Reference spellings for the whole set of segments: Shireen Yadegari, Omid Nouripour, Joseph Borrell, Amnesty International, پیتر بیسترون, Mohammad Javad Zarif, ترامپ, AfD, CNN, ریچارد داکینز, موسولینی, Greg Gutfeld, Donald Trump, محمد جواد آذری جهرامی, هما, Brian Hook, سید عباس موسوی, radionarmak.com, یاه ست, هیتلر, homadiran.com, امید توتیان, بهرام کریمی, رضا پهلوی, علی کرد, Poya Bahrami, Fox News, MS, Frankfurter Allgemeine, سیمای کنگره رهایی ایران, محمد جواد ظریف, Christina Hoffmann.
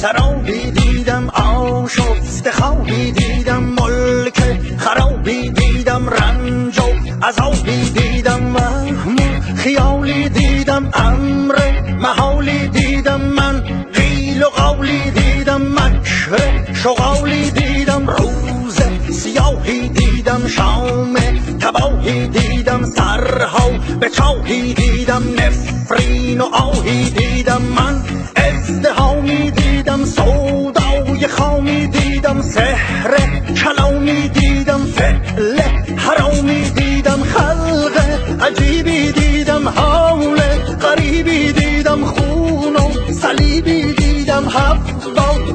سرابی دیدم، آشفت خوابی دیدم، ملک خرابی دیدم، رنج و عذابی دیدم، وهم و خیالی دیدم، امر محالی دیدم، من قیل و قولی دیدم، مکر شغالی دیدم، روز سیاهی دیدم، شام تباهی دیدم، سرها به چاهی دیدم، نفرین و آهی دیدم، من ازدهامی دیدم، سودای خامی دیدم، سحر کلامی دیدم، فعل حرامی دیدم، خلق عجیبی دیدم، حول قریبی دیدم، خون و صلیبی دیدم، هفت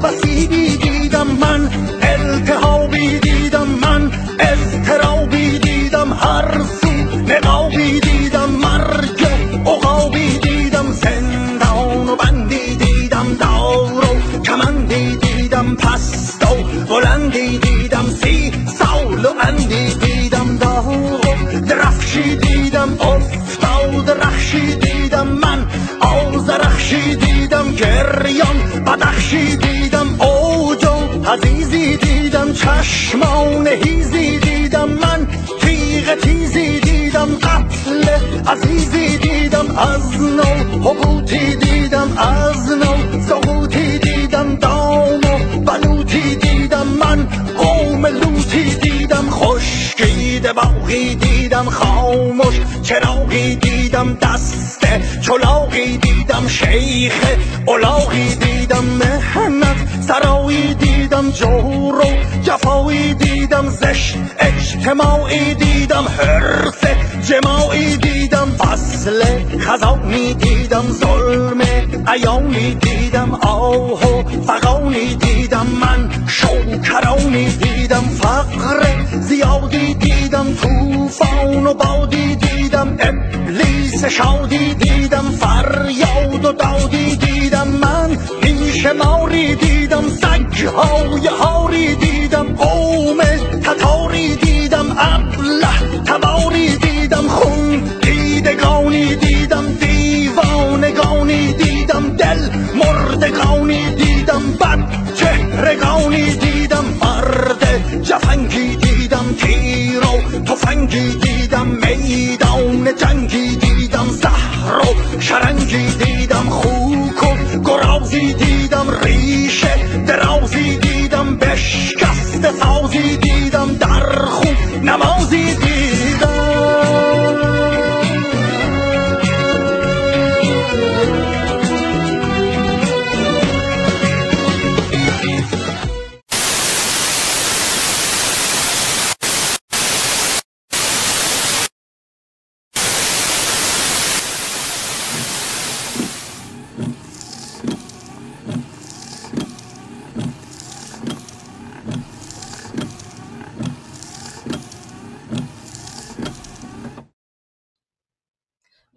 بسیبی دیدم، من التهابی دیدم، من اضطرابی دیدم، هر سو نقابی دیدم، مرگ عقابی دیدم، زندان و بندی دیدم، دار و کمندی دیدم، پست و بلندی دیدم، 30 سال و اندی دیدم، داغ و درفشی دیدم، افتاد رخشی دیدم، من آذرخشی دیدم، گریان بدخشی دیدم، اوج و عزیزی دیدم، چشمان هیزی دیدم، من تیغ تیزی دیدم، قتل عزیزی دیدم، از نو حبوتی دیدم، از نو سقوطی دیدم، دام و بلوتی دیدم، من قوم لوتی دیدم، خشکیده باغی دیدم، خاموش چراغی دیدم، دست چلاغی دیدم، شیخ اولاغی دیدم، مهنت سرایی دیدم، جور و جفایی دیدم، زشت اجتماعی دیدم، حرص جماعی دیدم، فصل خزانی دیدم، ظلم عیانی دیدم، آه و فقانی دیدم، من شوکرانی دیدم، فقر زیادی دیدم، توفان و بادی دیدم، ابلیس شادی دیدم، فریاد و دادی دیدم، من نیش ماری دیدم، سگهای هاری دیدم، قوم تتاری دیدم، ابله تباری دیدم، خون دیدگانی دیدم، دیوانگانی دیدم، دل مردگانی دیدم، بد چهرگانی دیدم، مرد جفنگی دیدم، تیر و تفنگی دیدم، میدان جنگی دیدم، زهر و شرنگی دیدم، خوک و گرازی دیدم، ریش درازی دیدم، بشکست سازی دیدم، در خون نمازی دیدم.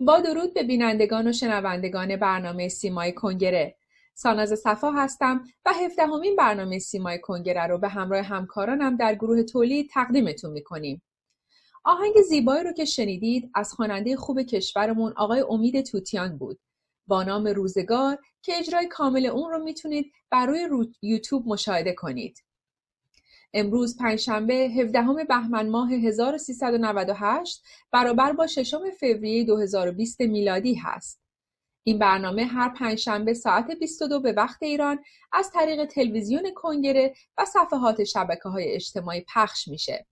با درود به بینندگان و شنوندگان برنامه سیمای کنگره، ساناز صفا هستم و 17مین برنامه سیمای کنگره رو به همراه همکارانم در گروه تولید تقدیمتون میکنیم. آهنگ زیبایی رو که شنیدید از خواننده خوب کشورمون آقای امید توتیان بود با نام روزگار که اجرای کامل اون رو میتونید بر روی یوتیوب مشاهده کنید. امروز پنجشنبه 17 بهمن ماه 1398 برابر با 6 فوریه 2020 میلادی هست. این برنامه هر پنجشنبه ساعت 22 به وقت ایران از طریق تلویزیون کنگره و صفحات شبکه‌های اجتماعی پخش میشه.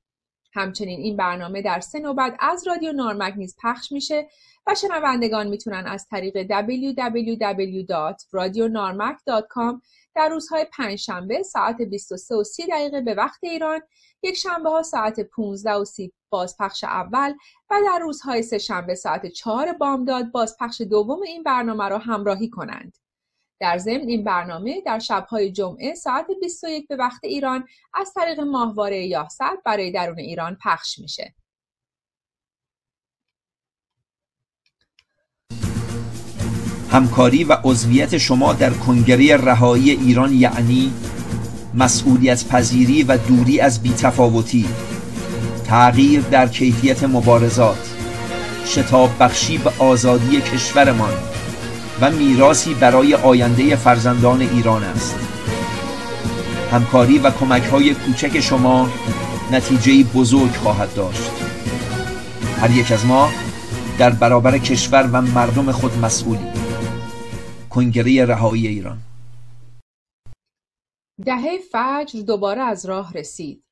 همچنین این برنامه در 3 نوبت از رادیو نارمک نیز پخش میشه و شنوندگان میتونن از طریق www.radionarmak.com در روزهای پنجشنبه ساعت 23:30 به وقت ایران، یک شنبه ها ساعت 15:30 بازپخش اول و در روزهای سه شنبه ساعت 4 بامداد بازپخش دوم این برنامه را همراهی کنند. در ضمن این برنامه در شبهای جمعه ساعت 21 به وقت ایران از طریق ماهواره یاه ست برای درون ایران پخش میشه. همکاری و عضویت شما در کنگره رهایی ایران یعنی مسئولیت پذیری و دوری از بی‌تفاوتی، تغییر در کیفیت مبارزات، شتاب بخشی به آزادی کشورمان و میراثی برای آینده فرزندان ایران است. همکاری و کمک‌های کوچک شما نتیجه‌ای بزرگ خواهد داشت. هر یک از ما در برابر کشور و مردم خود مسئولی. کنگره رهایی ایران. دهه فجر دوباره از راه رسید.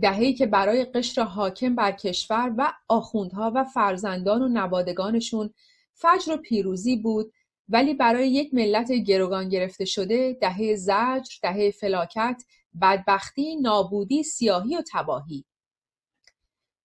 دهه‌ای که برای قشر حاکم بر کشور و آخوندها و فرزندان و نوادگانشون فجر و پیروزی بود، ولی برای یک ملت گروگان گرفته شده دهه زجر، دهه فلاکت، بدبختی، نابودی، سیاهی و تباهی.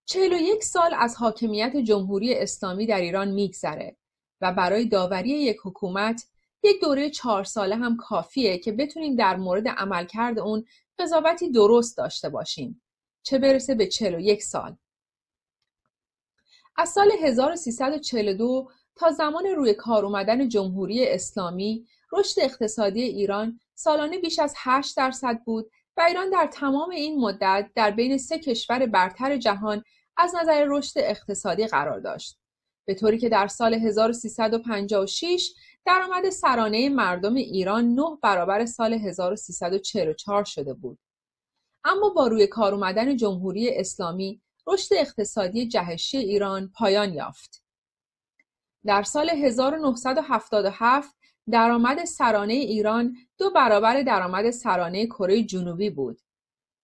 41 سال از حاکمیت جمهوری اسلامی در ایران میگذره و برای داوری یک حکومت یک دوره 4 ساله هم کافیه که بتونیم در مورد عملکرد اون قضاوتی درست داشته باشیم، چه برسه به 41 سال. از سال 1342 تا زمان روی کار اومدن جمهوری اسلامی، رشد اقتصادی ایران سالانه بیش از 8% بود و ایران در تمام این مدت در بین 3 کشور برتر جهان از نظر رشد اقتصادی قرار داشت. به طوری که در سال 1356 درآمد سرانه مردم ایران 9 برابر سال 1344 شده بود. اما با روی کار اومدن جمهوری اسلامی، رشد اقتصادی جهشی ایران پایان یافت. در سال 1977 درآمد سرانه ایران 2 برابر درآمد سرانه کره جنوبی بود.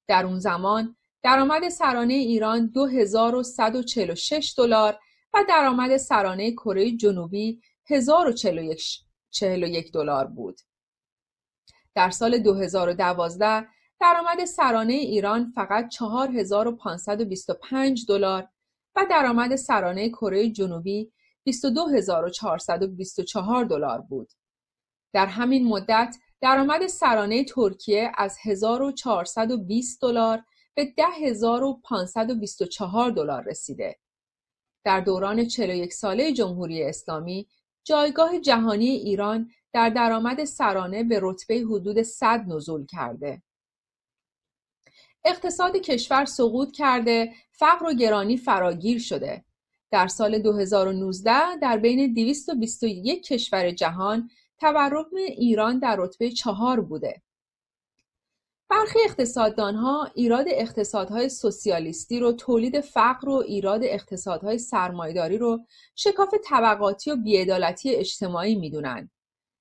در اون زمان درآمد سرانه ایران $2146 و درآمد سرانه کره جنوبی $1041 بود. در سال 2012 درآمد سرانه ایران فقط $4525 و درآمد سرانه کره جنوبی $22424 بود. در همین مدت درآمد سرانه ترکیه از $1420 به $10524 رسیده. در دوران 41 ساله جمهوری اسلامی، جایگاه جهانی ایران در درآمد سرانه به رتبه حدود 100 نزول کرده. اقتصاد کشور سقوط کرده، فقر و گرانی فراگیر شده. در سال 2019 در بین 221 کشور جهان تورم ایران در رتبه 4 بوده. برخی اقتصاددانها ایراد اقتصادهای سوسیالیستی رو، تولید فقر و ایراد اقتصادهای سرمایه‌داری رو شکاف طبقاتی و بی‌عدالتی اجتماعی میدونن.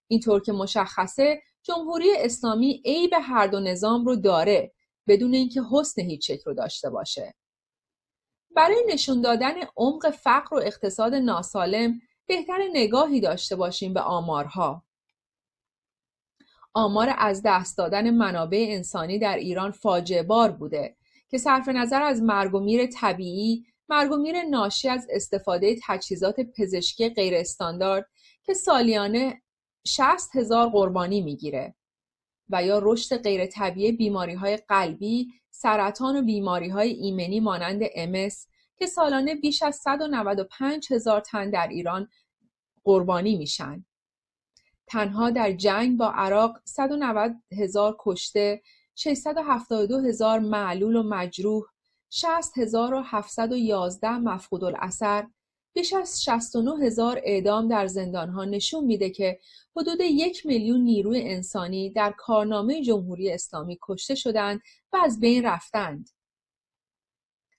اینطور که مشخصه جمهوری اسلامی عیب هر دو نظام رو داره بدون اینکه حسن هیچ یک رو داشته باشه. برای نشون دادن عمق فقر و اقتصاد ناسالم بهتر نگاهی داشته باشیم به آمارها. آمار از دست دادن منابع انسانی در ایران فاجعه بار بوده که صرف نظر از مرگ و میر طبیعی، مرگ و میر ناشی از استفاده تجهیزات پزشکی غیر استاندارد که سالیانه 60,000 قربانی میگیره، و یا رشد غیر طبیعی بیماری‌های قلبی، سرطان و بیماری‌های ایمنی مانند MS که سالانه بیش از 195,000 تن در ایران قربانی میشن. تنها در جنگ با عراق 190,000 کشته، 672,000 معلول و مجروح، 60,711 مفقود الاثر، بیش از 69,000 اعدام در زندانها نشون میده که حدود 1 میلیون نیروی انسانی در کارنامه جمهوری اسلامی کشته شدند و از بین رفتند.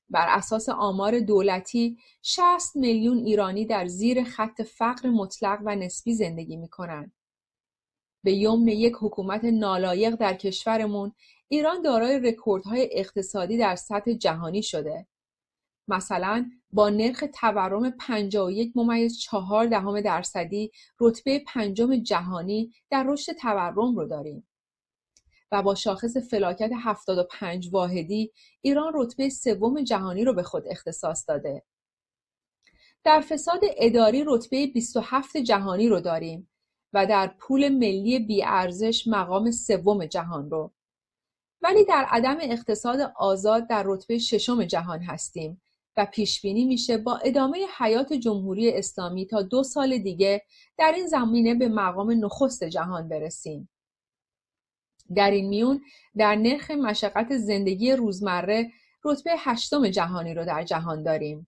بر اساس آمار دولتی 60 میلیون ایرانی در زیر خط فقر مطلق و نسبی زندگی میکنند. به یمن یک حکومت نالایق در کشورمون، ایران دارای رکوردهای اقتصادی در سطح جهانی شده. مثلا با نرخ تورم 51.4% رتبه 5 جهانی در رشد تورم رو داریم و با شاخص فلاکت 75 واحدی ایران رتبه 3 جهانی رو به خود اختصاص داده. در فساد اداری رتبه 27 جهانی رو داریم و در پول ملی بی‌ارزش مقام 3 جهان رو، ولی در عدم اقتصاد آزاد در رتبه 6 جهان هستیم و پیش بینی میشه با ادامه حیات جمهوری اسلامی تا 2 سال دیگه در این زمینه به مقام نخست جهان برسیم. در این میون در نرخ مشقت زندگی روزمره رتبه 8 جهانی رو در جهان داریم.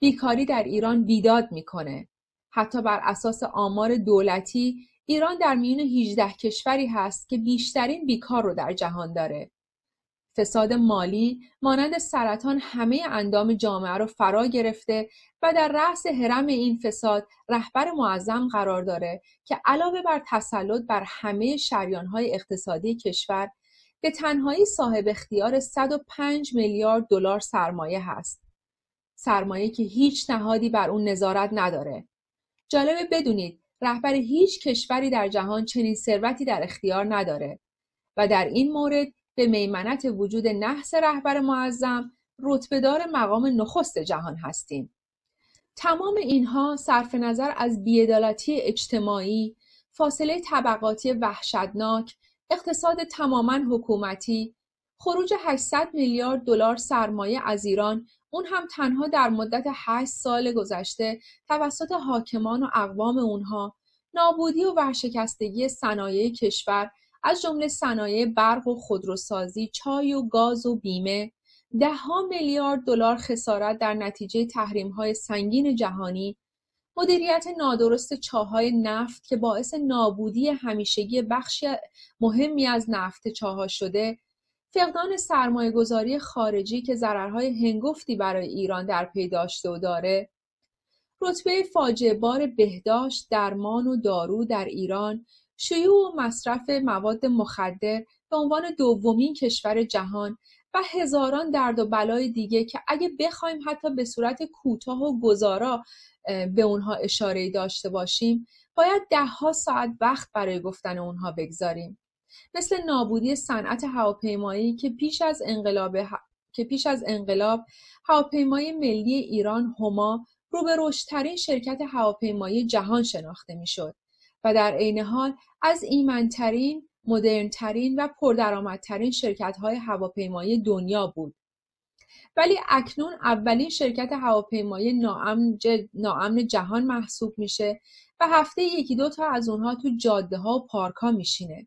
بیکاری در ایران بیداد میکنه. حتی بر اساس آمار دولتی ایران در میان 18 کشوری هست که بیشترین بیکار رو در جهان داره. فساد مالی مانند سرطان همه اندام جامعه رو فرا گرفته و در رأس هرم این فساد رهبر معظم قرار داره که علاوه بر تسلط بر همه شریان‌های اقتصادی کشور به تنهایی صاحب اختیار 105 میلیارد دلار سرمایه هست. سرمایه که هیچ نهادی بر اون نظارت نداره. جالبه بدونید رهبر هیچ کشوری در جهان چنین ثروتی در اختیار نداره و در این مورد به میمنت وجود نحس رهبر معظم رتبه‌دار مقام نخست جهان هستیم. تمام اینها صرف نظر از بی‌عدالتی اجتماعی، فاصله طبقاتی وحشتناک، اقتصاد تماماً حکومتی، خروج 800 میلیارد دلار سرمایه از ایران، اون هم تنها در مدت 8 سال گذشته توسط حاکمان و اقوام اونها، نابودی و ورشکستگی صنایع کشور از جمله صنایع برق و خودروسازی، چای و گاز و بیمه، دهها میلیارد دلار خسارت در نتیجه تحریم‌های سنگین جهانی، مدیریت نادرست چاهای نفت که باعث نابودی همیشگی بخشی مهمی از نفت چاها شده، فقدان سرمایه‌گذاری خارجی که ضررهای هنگفتی برای ایران در پی داشته و داره، رتبه فاجعه‌بار بهداشت، درمان و دارو در ایران، شیوع و مصرف مواد مخدر به عنوان دومین کشور جهان و هزاران درد و بلای دیگه که اگه بخوایم حتی به صورت کوتاه و گزارا به اونها اشاره داشته باشیم باید دهها ساعت وقت برای گفتن اونها بگذاریم، مثل نابودی صنعت هواپیمایی که پیش از انقلاب هواپیمای ملی ایران هما رو به رشدترین شرکت هواپیمایی جهان شناخته میشد و در عین حال از ایمن‌ترین، مدرن‌ترین و پردرآمدترین شرکت‌های هواپیمایی دنیا بود. ولی اکنون اولین شرکت هواپیمایی ناامن جهان محسوب میشه و هفته یکی دو تا از اونها تو جاده‌ها و پارک‌ها میشینه.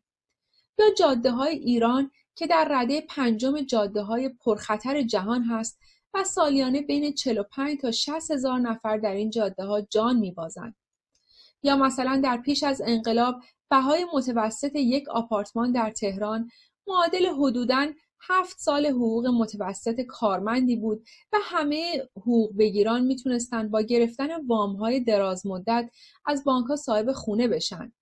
یا جاده‌های ایران که در رده پنجم جاده‌های پرخطر جهان هست و سالیانه بین 45 تا 60 هزار نفر در این جاده‌ها جان می‌بازند. یا مثلا در پیش از انقلاب بهای متوسط یک آپارتمان در تهران معادل حدوداً 7 سال حقوق متوسط کارمندی بود و همه حقوق بگیران میتونستن با گرفتن وامهای دراز مدت از بانک‌ها صاحب خونه بشن.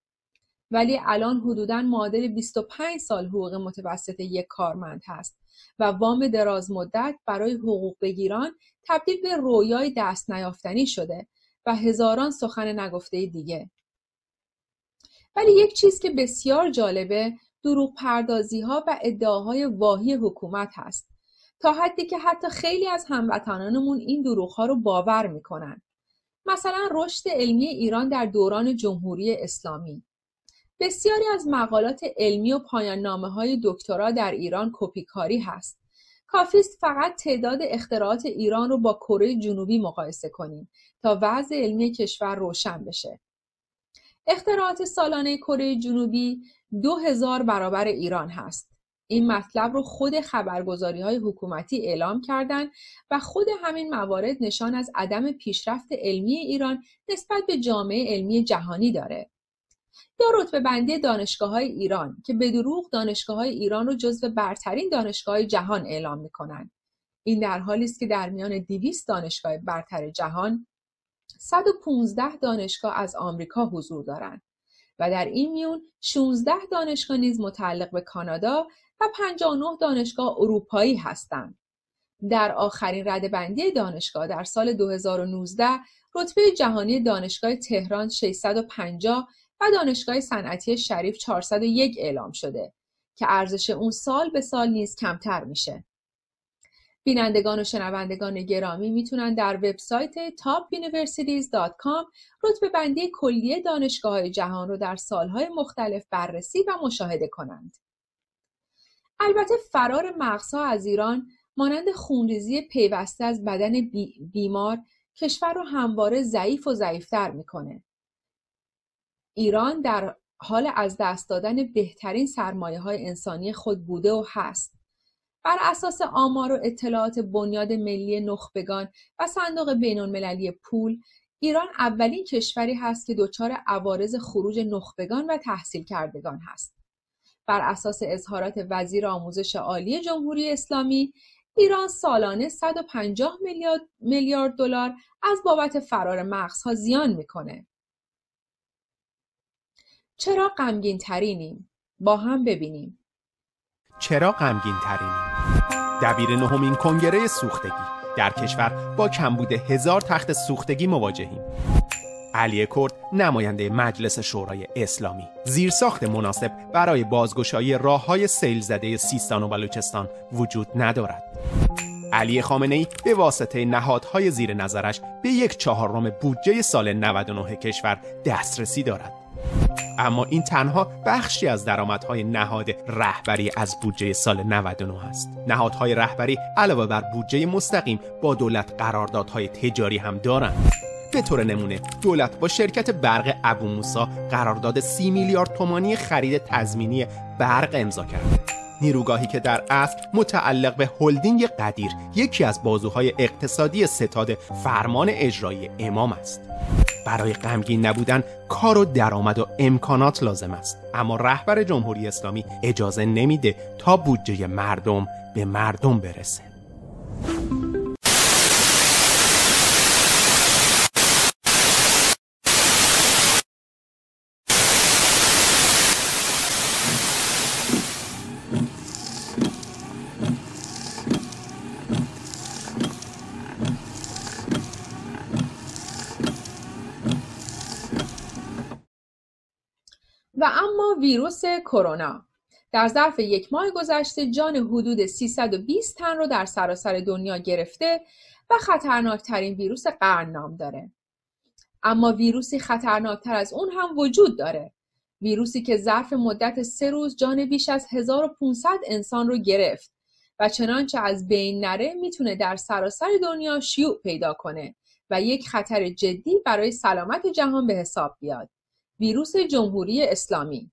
ولی الان حدوداً معادل 25 سال حقوق متوسط یک کارمند هست و وام دراز مدت برای حقوق بگیران تبدیل به رویای دست نیافتنی شده و هزاران سخن نگفته دیگه. ولی یک چیز که بسیار جالبه دروغ پردازی ها و ادعاهای واهی حکومت هست تا حدی که حتی خیلی از هموطنانمون این دروغ ها رو باور میکنن. مثلا رشد علمی ایران در دوران جمهوری اسلامی، بسیاری از مقالات علمی و پایان نامه های دکترا در ایران کپی کاری هست. کافیست فقط تعداد اختراعات ایران رو با کره جنوبی مقایسه کنیم تا وضع علمی کشور روشن بشه. اختراعات سالانه کره جنوبی 2000 برابر ایران هست. این مطلب رو خود خبرگزاری‌های حکومتی اعلام کردن و خود همین موارد نشان از عدم پیشرفت علمی ایران نسبت به جامعه علمی جهانی داره. یا رتبه بندی دانشگاه‌های ایران که به دروغ دانشگاه‌های ایران رو جزو برترین دانشگاه‌های جهان اعلام می‌کنند. این در حالی است که در میان 200 دانشگاه برتر جهان 115 دانشگاه از آمریکا حضور دارند و در این میون 16 دانشگاه نیز متعلق به کانادا و 59 دانشگاه اروپایی هستند. در آخرین رده‌بندی دانشگاه در سال 2019 رتبه جهانی دانشگاه تهران 650 و دانشگاه صنعتی شریف 401 اعلام شده که ارزش اون سال به سال نیز کمتر میشه. بینندگان و شنوندگان گرامی میتونن در وبسایت topuniversities.com رتبه بندی کلیه دانشگاه‌های جهان رو در سالهای مختلف بررسی و مشاهده کنند. البته فرار مغزها از ایران مانند خونریزی پیوسته از بدن بیمار کشور رو همواره ضعیف و ضعیف‌تر میکنه. ایران در حال از دست دادن بهترین سرمایه‌های انسانی خود بوده و هست. بر اساس آمار و اطلاعات بنیاد ملی نخبگان و صندوق بین‌المللی پول، ایران اولین کشوری هست که دچار عوارض خروج نخبگان و تحصیل کردگان هست. بر اساس اظهارات وزیر آموزش عالی جمهوری اسلامی، ایران سالانه 150 میلیارد دلار از بابت فرار مغزها زیان میکنه. چرا غمگین ترینیم؟ با هم ببینیم. چرا غمگین ترینیم؟ دبیر نهمین کنگره سوختگی در کشور با کمبود 1000 تخت سوختگی مواجهیم. علی کرد، نماینده مجلس شورای اسلامی، زیرساخت مناسب برای بازگشایی راه‌های سیل‌زده سیستان و بلوچستان وجود ندارد. علی خامنه‌ای به واسطه نهادهای زیر نظرش به 1/4 بودجه سال 99 کشور دسترسی دارد. اما این تنها بخشی از درآمدهای نهاد رهبری از بودجه سال 99 است. نهادهای رهبری علاوه بر بودجه مستقیم با دولت قراردادهای تجاری هم دارند. به طور نمونه دولت با شرکت برق ابوموسا قرارداد 30 میلیارد تومانی خرید تضمینی برق امضا کرد. نیروگاهی که در اصل متعلق به هلدینگ قدیر، یکی از بازوهای اقتصادی ستاد فرمان اجرایی امام است. برای غمگین نبودن کار و درآمد و امکانات لازم است، اما رهبر جمهوری اسلامی اجازه نمیده تا بودجه مردم به مردم برسه. و اما ویروس کرونا در ظرف یک ماه گذشته جان حدود 320 تن رو در سراسر دنیا گرفته و خطرناکترین ویروس قرن نام داره. اما ویروسی خطرناکتر از اون هم وجود داره. ویروسی که ظرف مدت 3 روز جان بیش از 1500 انسان رو گرفت و چنانچه از بین نره میتونه در سراسر دنیا شیوع پیدا کنه و یک خطر جدی برای سلامت جهان به حساب بیاد. ویروس جمهوری اسلامی.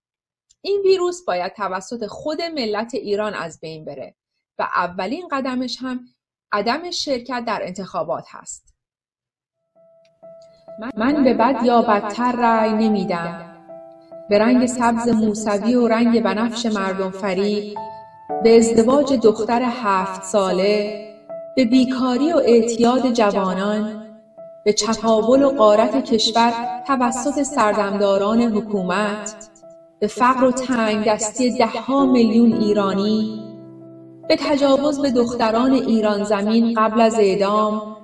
این ویروس باید توسط خود ملت ایران از بین بره و اولین قدمش هم عدم شرکت در انتخابات هست. من به بد یا بدتر رأی نمیدم. به رنگ سبز موسوی و رنگ بنفش مردم فریب، به ازدواج دختر 7 ساله، به بیکاری و اعتیاد جوانان، به چپاول و غارت کشور توسط سردمداران حکومت، به فقر و تنگ دستی 10 میلیون ایرانی، به تجاوز به دختران ایران زمین قبل از اعدام،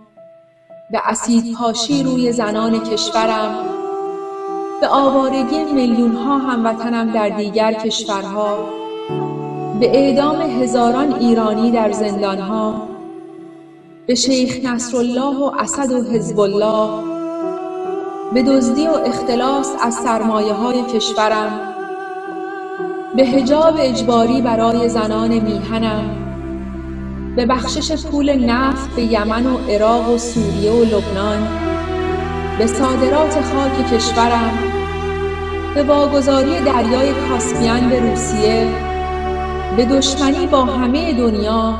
به اسید پاشی روی زنان کشورم، به آوارگی میلیون ها هموطنم در دیگر کشورها، به اعدام هزاران ایرانی در زندانها، به شیخ نصرالله و اسد و حزب الله، به دزدی و اختلاس از سرمایه‌های کشورم، به حجاب اجباری برای زنان میهنم، به بخشش پول نفت به یمن و عراق و سوریه و لبنان، به صادرات خاک کشورم، به واگذاری دریای کاسپیان به روسیه، به دشمنی با همه دنیا،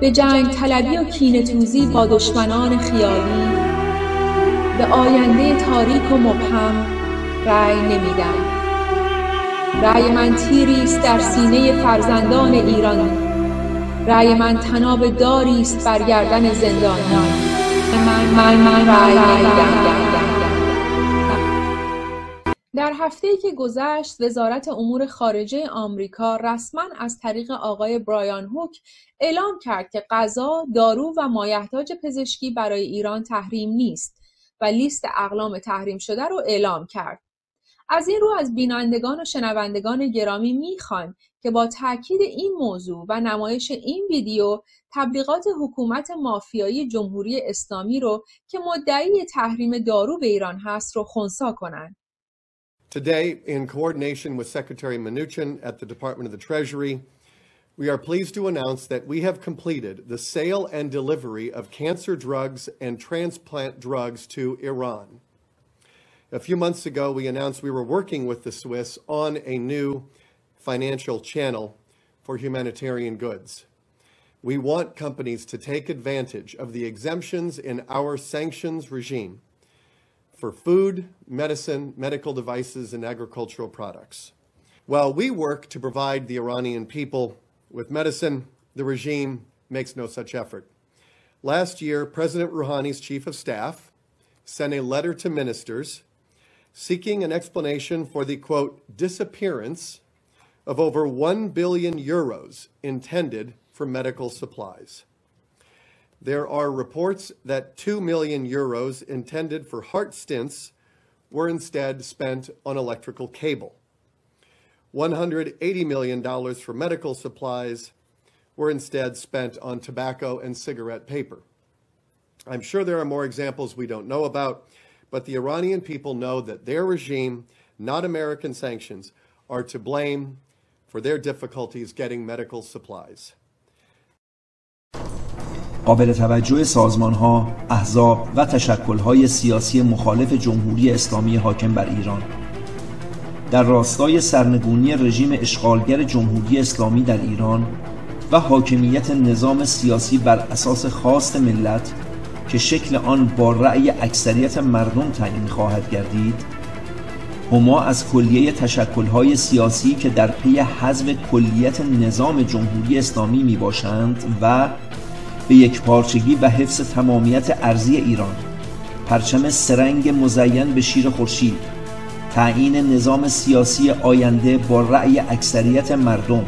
به جنگ طلبی و کینه‌توزی با دشمنان خیالی، به آینده تاریک و مبهم رأی نمیدم. رأی من تیری است در سینه فرزندان ایران، رأی من تناب داری است بر گردن زندانیان. من رأی نمیدم. در هفته‌ای که گذشت، وزارت امور خارجه آمریکا رسما از طریق آقای برایان هوک اعلام کرد که غذا، دارو و مایحتاج پزشکی برای ایران تحریم نیست و لیست اقلام تحریم شده رو اعلام کرد. از این رو از بینندگان و شنوندگان گرامی می‌خوایم که با تاکید این موضوع و نمایش این ویدیو تبلیغات حکومت مافیایی جمهوری اسلامی رو که مدعی تحریم دارو به ایران هست رو خنثی کنند. Today, in coordination with Secretary Mnuchin at the Department of the Treasury, we are pleased to announce that we have completed the sale and delivery of cancer drugs and transplant drugs to Iran. A few months ago, we announced we were working with the Swiss on a new financial channel for humanitarian goods. We want companies to take advantage of the exemptions in our sanctions regime for food, medicine, medical devices, and agricultural products. While we work to provide the Iranian people with medicine, the regime makes no such effort. Last year, President Rouhani's chief of staff sent a letter to ministers seeking an explanation for the, quote, disappearance of over 1 billion euros intended for medical supplies. There are reports that 2 million euros intended for heart stents were instead spent on electrical cable. $180 million for medical supplies were instead spent on tobacco and cigarette paper. I'm sure there are more examples we don't know about, but the Iranian people know that their regime, not American sanctions, are to blame for their difficulties getting medical supplies. قابل توجه سازمان‌ها، احزاب و تشکل‌های سیاسی مخالف جمهوری اسلامی حاکم بر ایران در راستای سرنگونی رژیم اشغالگر جمهوری اسلامی در ایران و حاکمیت نظام سیاسی بر اساس خواست ملت که شکل آن با رأی اکثریت مردم تعیین خواهد گردید، هما از کلیه تشکل‌های سیاسی که در پی حذف کلیت نظام جمهوری اسلامی میباشند و به یکپارچگی و حفظ تمامیت ارضی ایران، پرچم سرنگ مزین به شیر خورشید، تعیین نظام سیاسی آینده با رأی اکثریت مردم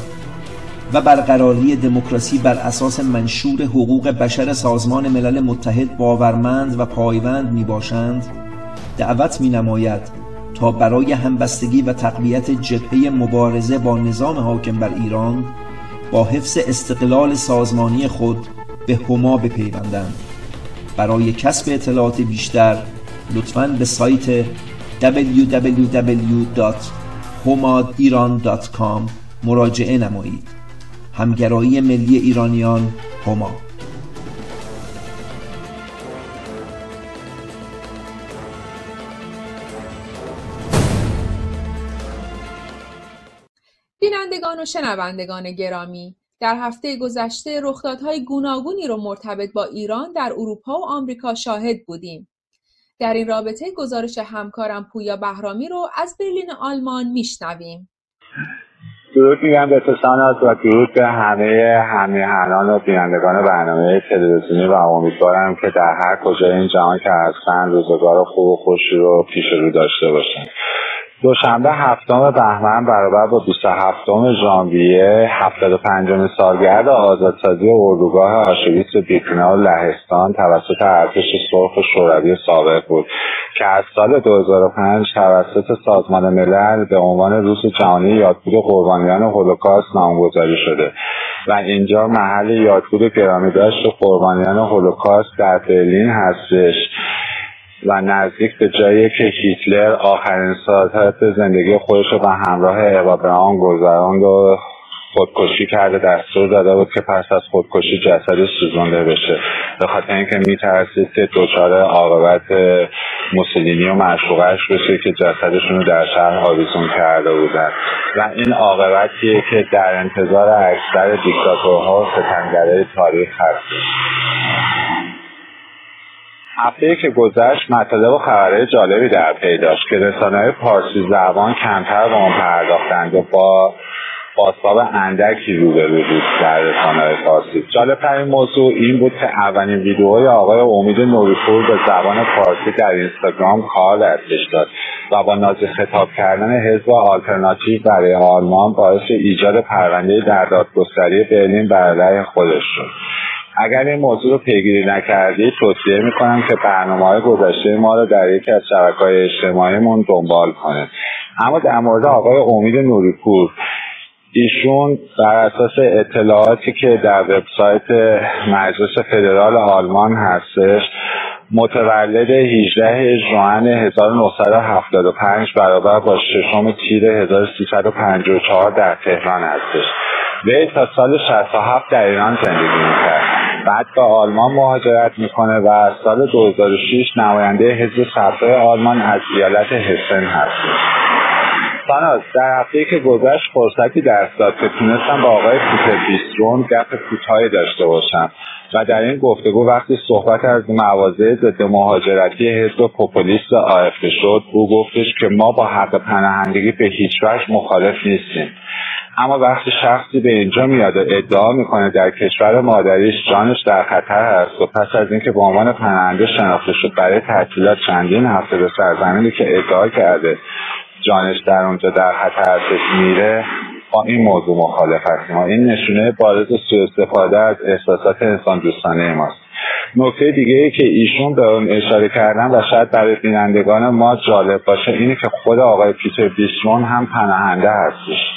و برقراری دموکراسی بر اساس منشور حقوق بشر سازمان ملل متحد باورمند و پایوند میباشند، دعوت مینماید تا برای همبستگی و تقویت جبهه مبارزه با نظام حاکم بر ایران با حفظ استقلال سازمانی خود به هما بپیوندند. برای کسب اطلاعات بیشتر لطفاً به سایت www.homadiran.com مراجعه نمایید. همگرایی ملی ایرانیان، هما. بینندگان و شنوندگان گرامی، در هفته گذشته رخدادهای گوناگونی را مرتبط با ایران در اروپا و آمریکا شاهد بودیم. در این رابطه گزارش همکارم پویا بهرامی رو از برلین آلمان میشنویم. درود میگم به تو ساناز و درود به همه و بینندگان برنامه تلویزیونی و امیدوارم که در هر کجای این جهان که هستن روزگار خوب و خوشی رو پیش رو داشته باشن. دوشنبه هفتم بهمن برابر با 27 ژانویه 75 سالگرد آزادسازی اردوگاه آشویتس و بیتنا و لهستان توسط ارتش سرخ شوروی سابق بود که از سال 2005 توسط سازمان ملل به عنوان روز جهانی یادبود قربانیان هولوکاست نامگذاری شده و اینجا محل یادبود پیرامیدهاش و قربانیان هولوکاست در برلین هستش و نزدیک به جایی که هیتلر آخرین ساعت‌های زندگی خودش رو به همراه ابابران گذراند و خودکشی کرده دستور داده بود که پس از خودکشی جسدش سوزانده بشه به خاطر اینکه می‌ترسید که دچار عاقبت موسولینی و معشوقش بشه که جسدشون رو در شهر آویزون کرده بودن و این عاقبتیه که در انتظار اکثر دیکتاتورها و ستمگرهای تاریخ هست. هفته‌ای که گذشت مطالب و خبرهای جالبی در پی داشت که رسانه‌های پارسی زبان کمتر به آن پرداختند و با بازتاب اندکی روبرو بود در رسانه‌های پارسی. جالب‌ترین موضوع این بود که اولین ویدئوی آقای امید نوریپور به زبان پارسی در اینستاگرام کار دستش داد و با نازی خطاب کردن حزب آلترناتیو برای آلمان باعث ایجاد پرونده در دادگستری برلین بر علیه خودش شد. اگر این موضوع رو پیگیری نکردید توصیه میکنم که برنامه‌های گذشته ما رو در یکی از شبکه‌های اجتماعیمون دنبال کنید. اما در مورد آقای امید نوریپور، ایشون بر اساس اطلاعاتی که در وبسایت مجلس فدرال آلمان هستش متولد 18 ژوئن 1975 برابر با 6 تیر 1354 در تهران هستش. وی تا سال 67 در ایران زندگی می‌کرد. بعد به آلمان مهاجرت میکنه و از سال 2006 نماینده حزب سبزهای آلمان از ایالت هسن هست. ساناز، در هفته‌ای که گذشت فرصتی دست داد که تونستم با آقای پیتر بیسترون گپ کوتاهی داشته باشم و در این گفتگو وقتی صحبت از مواضع ضد مهاجرتی حزب پوپولیست AfD شد، او گفتش که ما با حق پناهندگی به هیچ وجه مخالف نیستیم، اما وقتی شخصی به اینجا میاد و ادعا میکنه در کشور مادریش جانش در خطر هست و پس از اینکه به عنوان پناهنده شناخته شد برای تعطیلات چندین هفته به سرزمینی که ادعا کرده جانش در اونجا در خطر هست میره، با این موضوع مخالف هستیم. این نشونه بارز سوء استفاده از احساسات انسان دوستانه ماست. نکته دیگه ای که ایشون به اون اشاره کردن و شاید برای بینندگان ما جالب باشه اینه که خود آقای پیتر بیشمون هم پناهنده هستش.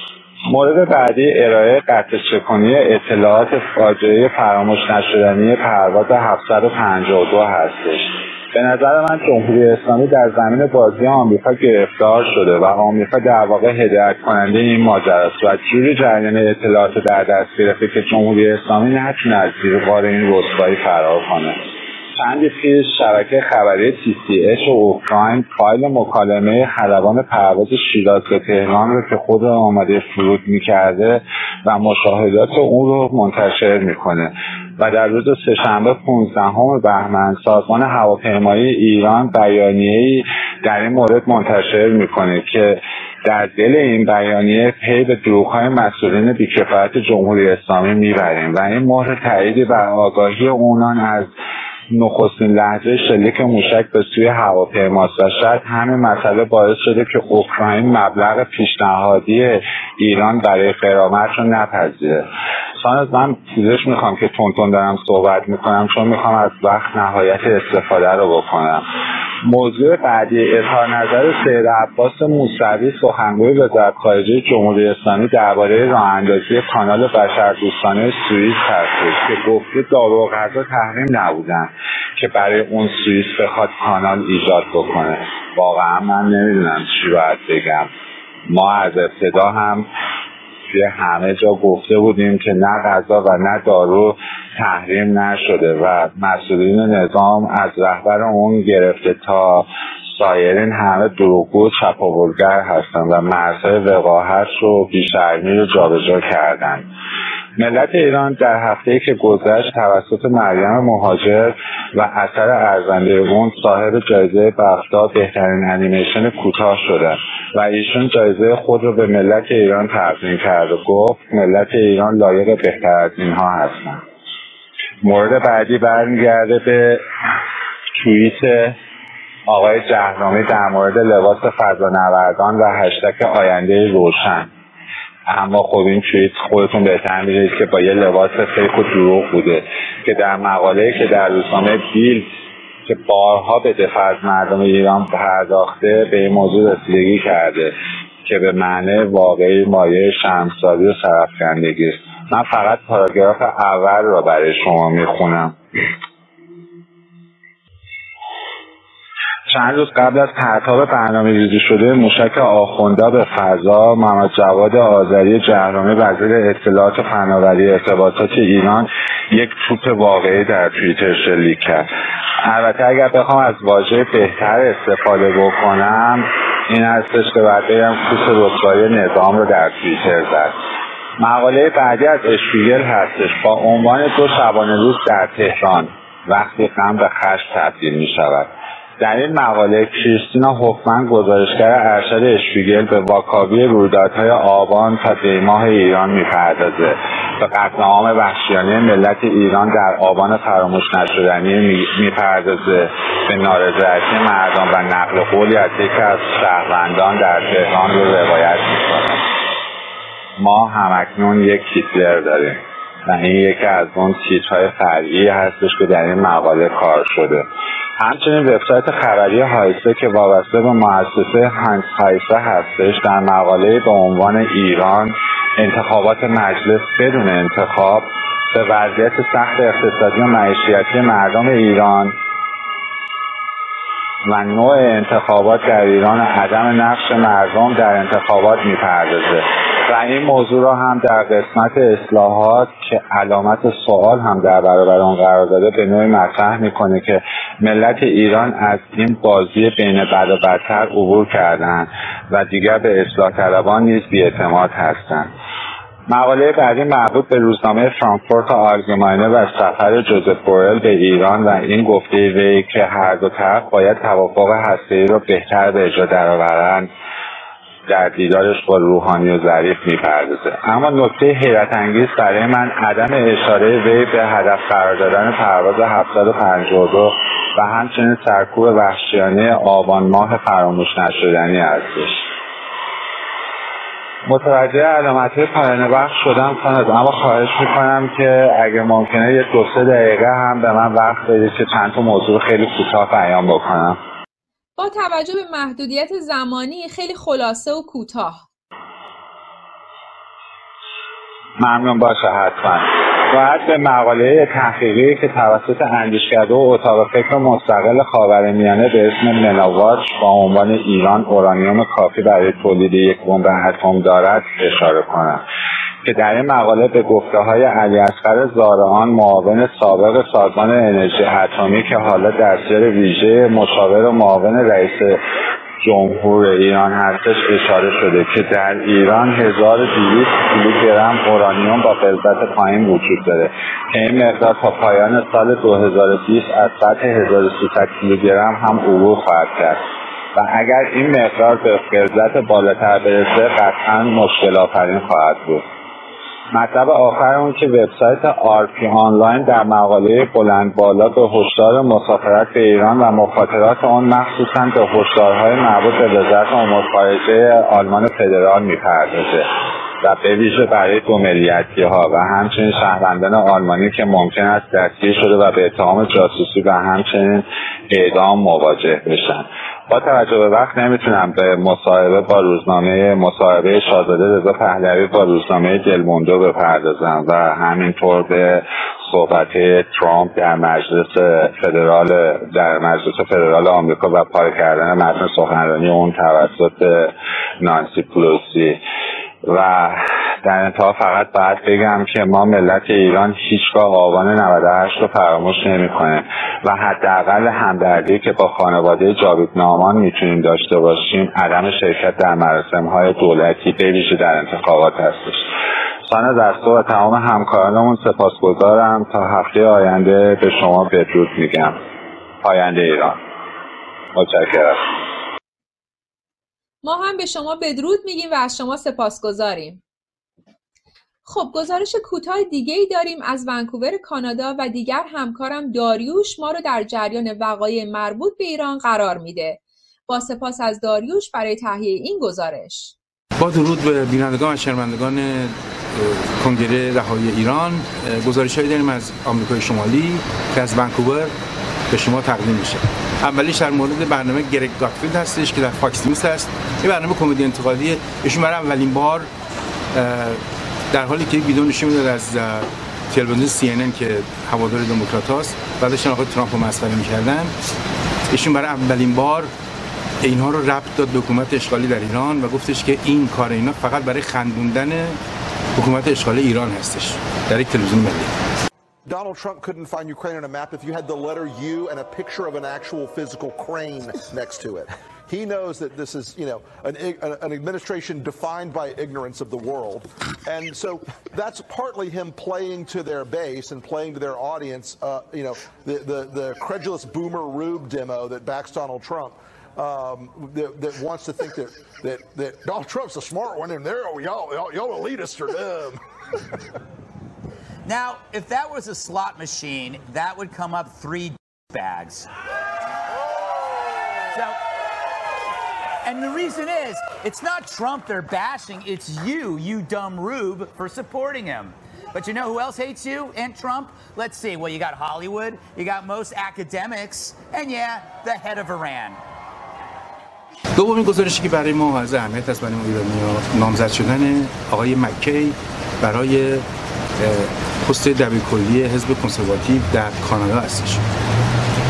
مورد بعدی ارائه قطع چکونی اطلاعات فاجعه فراموش نشدنی پرواز 752 هستش. به نظر من جمهوری اسلامی در زمین بازی آمریکا گرفتار شده و آمریکا در واقع هدایت کننده این ماجرا است و جوری جریان اطلاعات در دست گرفته که جمهوری اسلامی نتونه از زیر بار این رسوایی فرار کنه. چندی پیش شبکه خبری TCH و اوکراین فایل مکالمه خلبان پرواز شیراز به تهران رو که خود را آماده فرود میکرده و مشاهدات اون رو منتشر میکنه و در روز سه‌شنبه 15 بهمن سازمان هواپیمایی ایران بیانیه‌ای در این مورد منتشر میکنه که در دل این بیانیه پی به دروغ‌های مسئولین بی‌کفایت جمهوری اسلامی میبریم و این مهر تایید و آگاهی اونان از نخستین لحظه شلیک موشک به سوی هواپیماست و شاید همین مسئله باعث شده که اوکراین مبلغ پیشنهادی ایران برای غرامت رو نپذیره. ساناز، من پوزش میخوام که تونتون دارم صحبت میکنم چون میخوام از وقت نهایت استفاده رو بکنم. موضوع بعدی اظهار نظر سید عباس موسوی سخنگوی وزارت خارجه جمهوری اسلامی درباره راه‌اندازی کانال بشردوستانه سوئیس هستش که گفته دارو و غذا تحریم نبودن که برای اون سوئیس بخواد کانال ایجاد بکنه. واقعا من نمیدونم چی باید بگم. ما از ابتدا هم توی همه جا گفته بودیم که نه غذا و نه دارو تحریم نشده و مسئولین نظام از رهبر اون گرفته تا سایرین همه دروغگو چپاولگر هستن و مرزهای وقاحت رو بی‌شرمی رو جابجا کردن. ملت ایران در هفته‌ای که گذشت توسط مریم مهاجر و اثر ارزنده اون صاحب جایزه BAFTA بهترین انیمیشن کوتاه شده و ایشون جایزه خود رو به ملت ایران تقدیم کرد و گفت ملت ایران لایق بهتر از اینها هستن. مورد بعدی برمیگرده به توییت آقای جهرامی در مورد لباس فضانوردان و هشتگ آینده روشن، اما خب این توییت خودتون بهتر می‌دونید که با یه لباس فیک و دروغ بوده که در مقاله‌ای که در روزنامه بیلد که بارها به دفاع از مردم ایران پرداخته به این موضوع رسیدگی کرده که به معنی واقعی مایه شمس‌سازی و سرفکندگی است. من فقط پاراگراف اول را برای شما میخونم. چند روز قبل از پرتاب برنامه‌ریزی شده موشک آخوندا به فضا، محمد جواد آذری جهرامی وزیر اطلاعات و فناوری ارتباطات ایران یک توپ واقعی در توییتر شلیک کرد. البته اگر بخوام از واژه بهتر استفاده بکنم این هستش که باید بگم توپ رسوایی نظام رو در توییتر زد. مقاله بعدی از اسپیگل هستش با عنوان دو شبانه روز در تهران وقتی غم به خشم تبدیل می شود. در این مقاله کریستینا هوفمن گزارشگر ارشد اسپیگل به واکاوی رویدادهای آبان تا دی‌ماه ایران می‌پردازد و قتل عام وحشیانه ملت ایران در آبان فراموش نشدنی می‌پردازد به نارضایتی مردم و نقل قولی از یکی از شهروندان در تهران رو روایت می‌کند. ما همکنون یک هیتلر داریم و این یکی از اون تیترهای فرعی هستش که در این مقاله کار شده. همچنین وبسایت خبری هایسه که وابسته به مؤسسه هنس هایسه هستش در مقاله به عنوان ایران انتخابات مجلس بدون انتخاب به وضعیت سخت اقتصادی و معیشتی مردم ایران و نوع انتخابات در ایران و عدم نقش مردم در انتخابات می‌پردازه و این موضوع را هم در قسمت اصلاحات که علامت سوال هم در برابر اون قرار داده به نوعی مطرح می‌کنه که ملت ایران از این بازی بین بد و بدتر عبور کردن و دیگر به اصلاح طلبان نیز بی‌اعتماد هستند. مقاله بعدی مربوط به روزنامه فرانکفورت آلگماینه و سفر جوزف بورل به ایران و این گفته وی که هر دو طرف باید توافق هسته‌ای را بهتر به اجرا درآورند در دیدارش با روحانی و ظریف می‌پردازه. اما نکته حیرت انگیز برای من عدم اشاره وی به هدف قرار دادن پرواز 752 و همچنین سرکوب وحشیانه آبان ماه فراموش نشدنی هستش. متوجه علامت‌های پایان وقت شدم ساناز، اما خواهش میکنم که اگه ممکنه یه 2-3 دقیقه هم به من وقت بدید که چند تا موضوع خیلی کوتاه بیان بکنم. با توجه به محدودیت زمانی خیلی خلاصه و کوتاه. ممنون. باشه حتما. باید به مقاله تحقیقی که توسط اندیشکده و اتاق فکر مستقل خاورمیانه به اسم مناواج با عنوان ایران اورانیوم کافی برای تولید یک بمب اتم دارد اشاره کنم که در این مقاله به گفته‌های علی اکبر زارعان، معاون سابق سازمان انرژی اتمی که حالا دستیار ویژه مشاور و معاون رئیس جمهور ایران هستش اشاره شده که در ایران 1200 کیلوگرم اورانیوم با غلظت پایین وجود داره که این مقدار تا پایان سال 2020 از سطح 1300 کیلوگرم هم عبور خواهد کرد و اگر این مقدار به غلظت بالاتر برسه قطعاً مشکل آفرین خواهد بود. مطلب آخر اون که وبسایت آرپی آنلاین در مقاله بلند بالا به هشدار مسافرت به ایران و مخاطرات آن مخصوصاً به هشدارهای مربوط به وزارت امور خارجه آلمان فدرال می‌پردازه و به ویژه برای دوملیتی‌ها و همچنین شهروندان آلمانی که ممکن است دستگیر شده و به اتهام جاسوسی و همچنین اعدام مواجه بشن. با توجه به وقت نمیتونم به مصاحبه شاهزاده رضا پهلوی با روزنامه دلموندو بپردازم و همینطور به صحبت ترامپ در مجلس فدرال آمریکا و پاره کردن متن سخنرانی اون توسط نانسی پلوسی. و در انتها فقط باید بگم که ما ملت ایران هیچگاه آبان 98 رو فراموش نمی‌کنه و حداقل همدردی که با خانواده جاویدنامان میتونیم داشته باشیم عدم شرکت در مراسم‌های دولتی به ویژه در انتخابات هستش. ساناز از تو و تمام همکارانمون سپاسگزارم. تا هفته آینده به شما بدرود میگم. آینده ایران. متشکرم. ما هم به شما بدرود میگیم و از شما سپاسگزاریم. خب گزارش کوتاه دیگه‌ای داریم از ونکوور کانادا و دیگر همکارم داریوش ما رو در جریان وقایع مربوط به ایران قرار میده. با سپاس از داریوش برای تهیه این گزارش. با درود به بینندگان و شنوندگان کنگره رهایی ایران، گزارش‌هایی داریم از آمریکای شمالی که از ونکوور به شما تقدیم میشه. اولیش در مورد برنامه گرگ گاتفیلد هستش که در فاکس نیوز هست. این برنامه کمدی انتقادیه. ایشون برای اولین بار در حالی که یک ویدیو نشون میداد از تلویزیون CNN که هوادار دموکراتاست، بعدش آقای ترامپ رو مسخره می‌کردن، ایشون برای اولین بار اینها رو ربط داد به حکومت اشغالی در ایران و گفتش که این کار اینا فقط برای خندوندن حکومت اشغالی ایران هستش در یک تلویزیون ملی. Donald Trump couldn't find Ukraine on a map if you had the letter U and a picture of an actual physical crane next to it. He knows that this is, you know, an administration defined by ignorance of the world. And so that's partly him playing to their base and playing to their audience, you know, the credulous boomer rube demo that backs Donald Trump. That wants to think that Donald Trump's a smart one and they're y'all elitists are dumb. Now, if that was a slot machine, that would come up 3 bags. So, and the reason is, it's not Trump they're bashing, it's you dumb rube, for supporting him. But you know who else hates you and Trump? Let's see, well, you got Hollywood, you got most academics, and yeah, the head of Iran. دومین گزارشی که برای ما از اهمیت است برای ما ایرانی‌ها، نامزد شدن آقای مکی برای پست دبیرکلی حزب کنسرواتیو در کانادا هستش.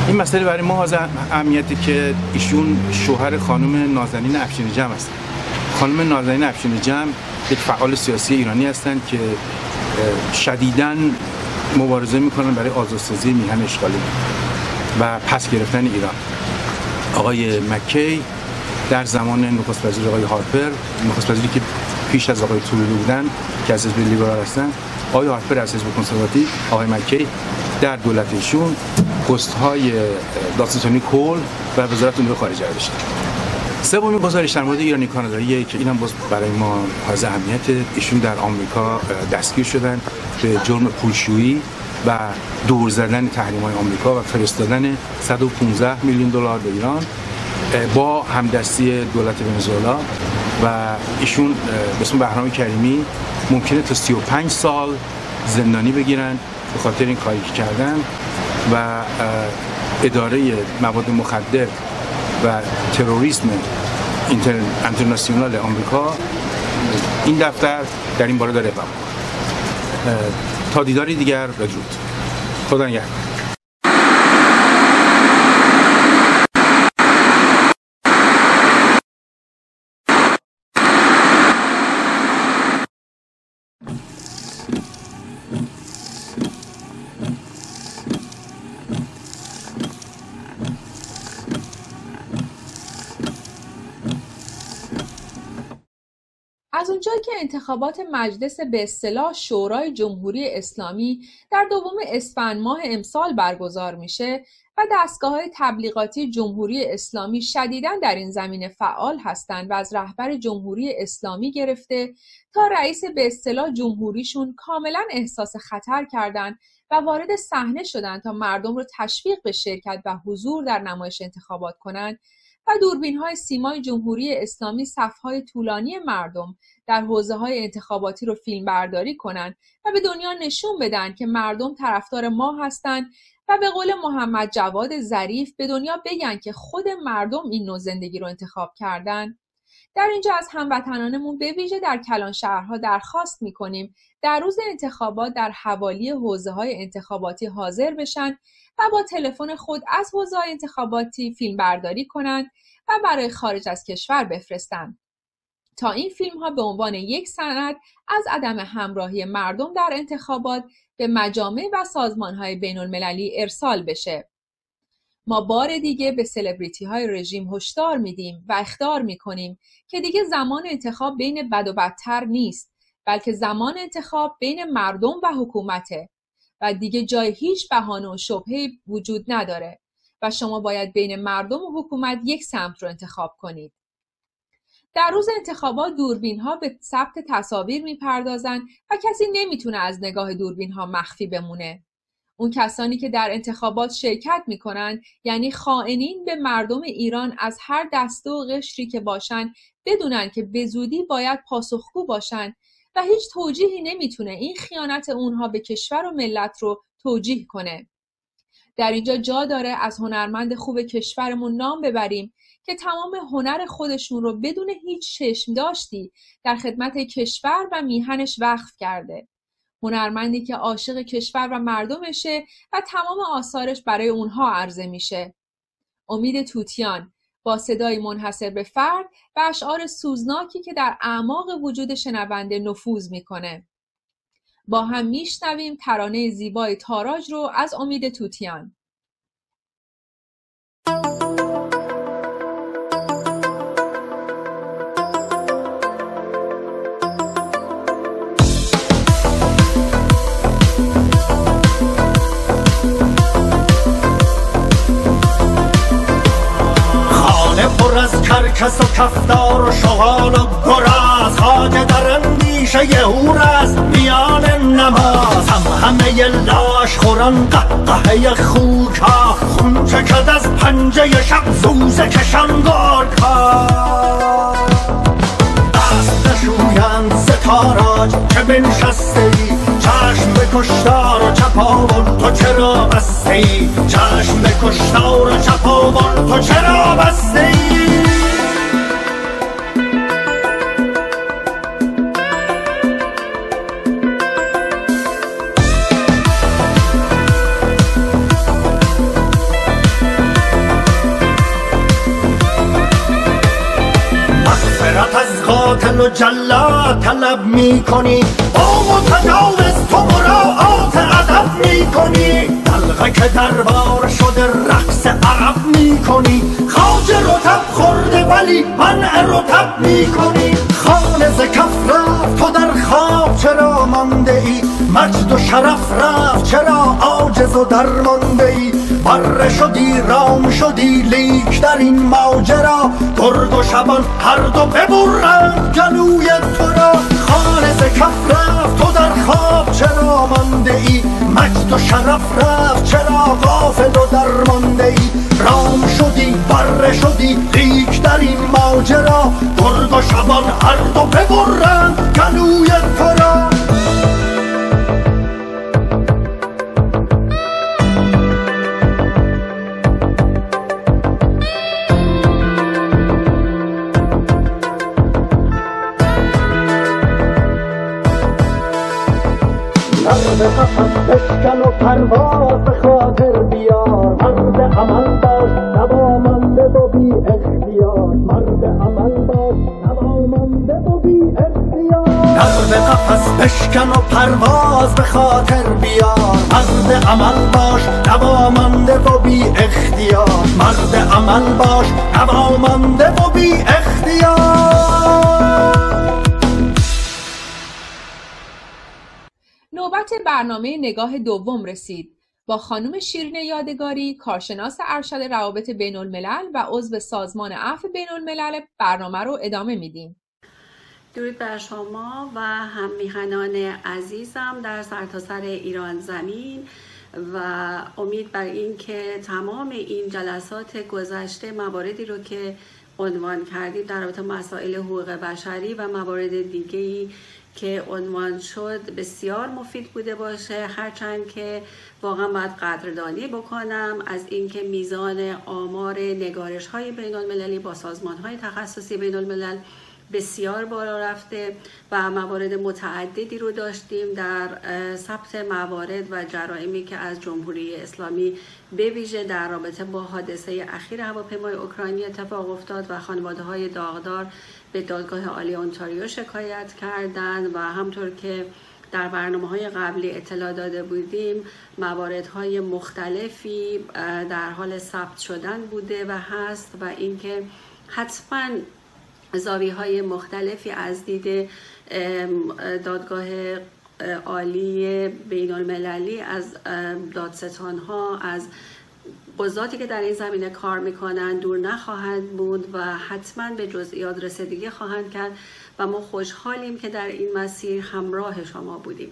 این مسئله برای ما از اهمیتی که ایشون شوهر خانم نازنین افشین‌جم هستند. خانم نازنین افشین‌جم یک فعال سیاسی ایرانی هستند که شدیداً مبارزه می‌کنند برای آزادسازی میهن اشغالی و پس گرفتن ایران. آقای مکی در زمان نخست وزیر آقای هارپر، نخست وزیری که پیش از آقای طلوعی بودن که از حزب لیبرال هستن، آقای هارپر از حزب کنسرواتیو، آقای مکی در دولت ایشون پست‌های داستانی کل و وزارت امور خارجه را داشتن. سومین گزارش در مورد ایرانی کانادایی که اینم باز برای ما حائز اهمیت، ایشون در آمریکا دستگیر شدن به جرم پولشویی و دور زدن تحریم‌های آمریکا و فرستادن 115 میلیون دلار به ایران با همدستی دولت ونزوئلا و ایشون به اسم بهرام کریمی ممکنه تا 35 سال زندانی بگیرن به خاطر این کاری که کردن و اداره مواد مخدر و تروریسم اینترنشنال آمریکا این دفتر در این باره داره اقدام می‌کنه. تا دیداری دیگر، بدرود. خدا نگهدار. از اونجایی که انتخابات مجلس به اصطلاح شورای جمهوری اسلامی در دوم اسفند ماه امسال برگزار میشه و دستگاه‌های تبلیغاتی جمهوری اسلامی شدیداً در این زمینه فعال هستند و از رهبر جمهوری اسلامی گرفته تا رئیس به اصطلاح جمهوریشون کاملاً احساس خطر کردند و وارد صحنه شدند تا مردم رو تشویق به شرکت و حضور در نمایش انتخابات کنند و دوربین‌های سیمای جمهوری اسلامی صف‌های طولانی مردم در حوزه‌های انتخاباتی رو فیلم برداری کنن و به دنیا نشون بدن که مردم طرفدار ما هستن و به قول محمد جواد ظریف به دنیا بگن که خود مردم این نوع زندگی رو انتخاب کردن. در اینجا از هموطنانمون به ویژه در کلان شهرها درخواست می‌کنیم در روز انتخابات در حوالی حوزه‌های انتخاباتی حاضر بشن و با تلفن خود از حوزه‌های انتخاباتی فیلم برداری کنند و برای خارج از کشور بفرستند تا این فیلم‌ها به عنوان یک سند از عدم همراهی مردم در انتخابات به مجامع و سازمان‌های بین‌المللی ارسال بشه. ما بار دیگه به سلبریتی‌های رژیم هشدار میدیم و اخطار می‌کنیم که دیگه زمان انتخاب بین بد و بدتر نیست، بلکه زمان انتخاب بین مردم و حکومته و دیگه جای هیچ بهانه و شبهه‌ای وجود نداره و شما باید بین مردم و حکومت یک سمت رو انتخاب کنید. در روز انتخابات دوربین‌ها به ثبت تصاویر می‌پردازن و کسی نمیتونه از نگاه دوربین‌ها مخفی بمونه. اون کسانی که در انتخابات شرکت می‌کنن، یعنی خائنین، به مردم ایران از هر دسته و قشری که باشن بدونن که به‌زودی باید پاسخگو باشن و هیچ توجیهی نمیتونه این خیانت اونها به کشور و ملت رو توجیه کنه. در اینجا جا داره از هنرمند خوب کشورمون نام ببریم که تمام هنر خودشون رو بدون هیچ چشم داشتی در خدمت کشور و میهنش وقف کرده. هنرمندی که عاشق کشور و مردمشه و تمام آثارش برای اونها عرضه میشه. امید توتیان با صدای منحصر به فرد و اشعار سوزناکی که در اعماق وجود شنونده نفوذ میکنه. با هم میشنویم ترانه زیبای تاراج رو از امید توتیان. کس و کفتار و شغال و گراز خاک در اندیشه یه هور است میان نماز هم همه لاش خوران قهقه خوک ها خون چکد از پنجه شب زوزه کشنگارک ها دست نشویند ستاراج که بنشسته ای چشم به کشتار و چپاوان تو چرا بسته ای چشم به کشتار و چپاوان تو چرا بسته ای و جلا طلب می کنی با متجاوز تو مراعات ادب می کنی دلغه که دربار شده رقص عرب می کنی خواجه رتب خورده ولی منع رتب می کنی خانه ز کفر طرف رفت چرا عاجز و درمانده‌ای؟ بره شدی رام شدی لیک در این ماجرا، گرد و شبان هر دو ببرند گلوی تو را. خانه ز کف رفت تو در خواب چرا مانده‌ای؟ مجد و شرف رفت چرا غافل و درمانده‌ای؟ رام شدی بره شدی لیک در این ماجرا، گرد و شبان هر دو ببرند گلوی تو را. بشکن و پرواز به خاطر بیار، مرد عمل باش نوامنده و بی اختیار، مرد عمل باش نوامنده و بی اختیار. نرد قفص بشکن و پرواز به خاطر بیار، مرد عمل باش نوامنده و بی اختیار، مرد عمل باش نوامنده و بی اختیار. نوبت برنامه نگاه دوم رسید. با خانم شیرین یادگاری، کارشناس ارشد روابط بین الملل و عضو سازمان عفو بین الملل، برنامه رو ادامه میدیم. درود بر شما و هم میهنان عزیزم در سرتاسر ایران زمین و امید بر این که تمام این جلسات گذشته مواردی رو که عنوان کردیم در رابطه مسائل حقوق بشری و موارد دیگه‌ای که عنوان شد بسیار مفید بوده باشه، هرچند که واقعا باید قدردانی بکنم از اینکه میزان آمار نگارش های بین المللی با سازمان های تخصصی بین الملل بسیار بالا رفته و موارد متعددی رو داشتیم در ثبت موارد و جرائمی که از جمهوری اسلامی به ویژه در رابطه با حادثه اخیر هواپیمای اوکراینی اتفاق افتاد و خانواده های داغدار به دادگاه عالی اونتاریو شکایت کردند و همطور که در برنامه‌های قبلی اطلاع داده بودیم مواردهای مختلفی در حال ثبت شدن بوده و هست و اینکه حتماً زاویه‌های مختلفی از دید دادگاه عالی بین‌المللی، از دادستان‌ها، از قضاتی که در این زمینه کار میکنن دور نخواهند بود و حتما به جزئیات رسیدگی خواهند کرد و ما خوشحالیم که در این مسیر همراه شما بودیم.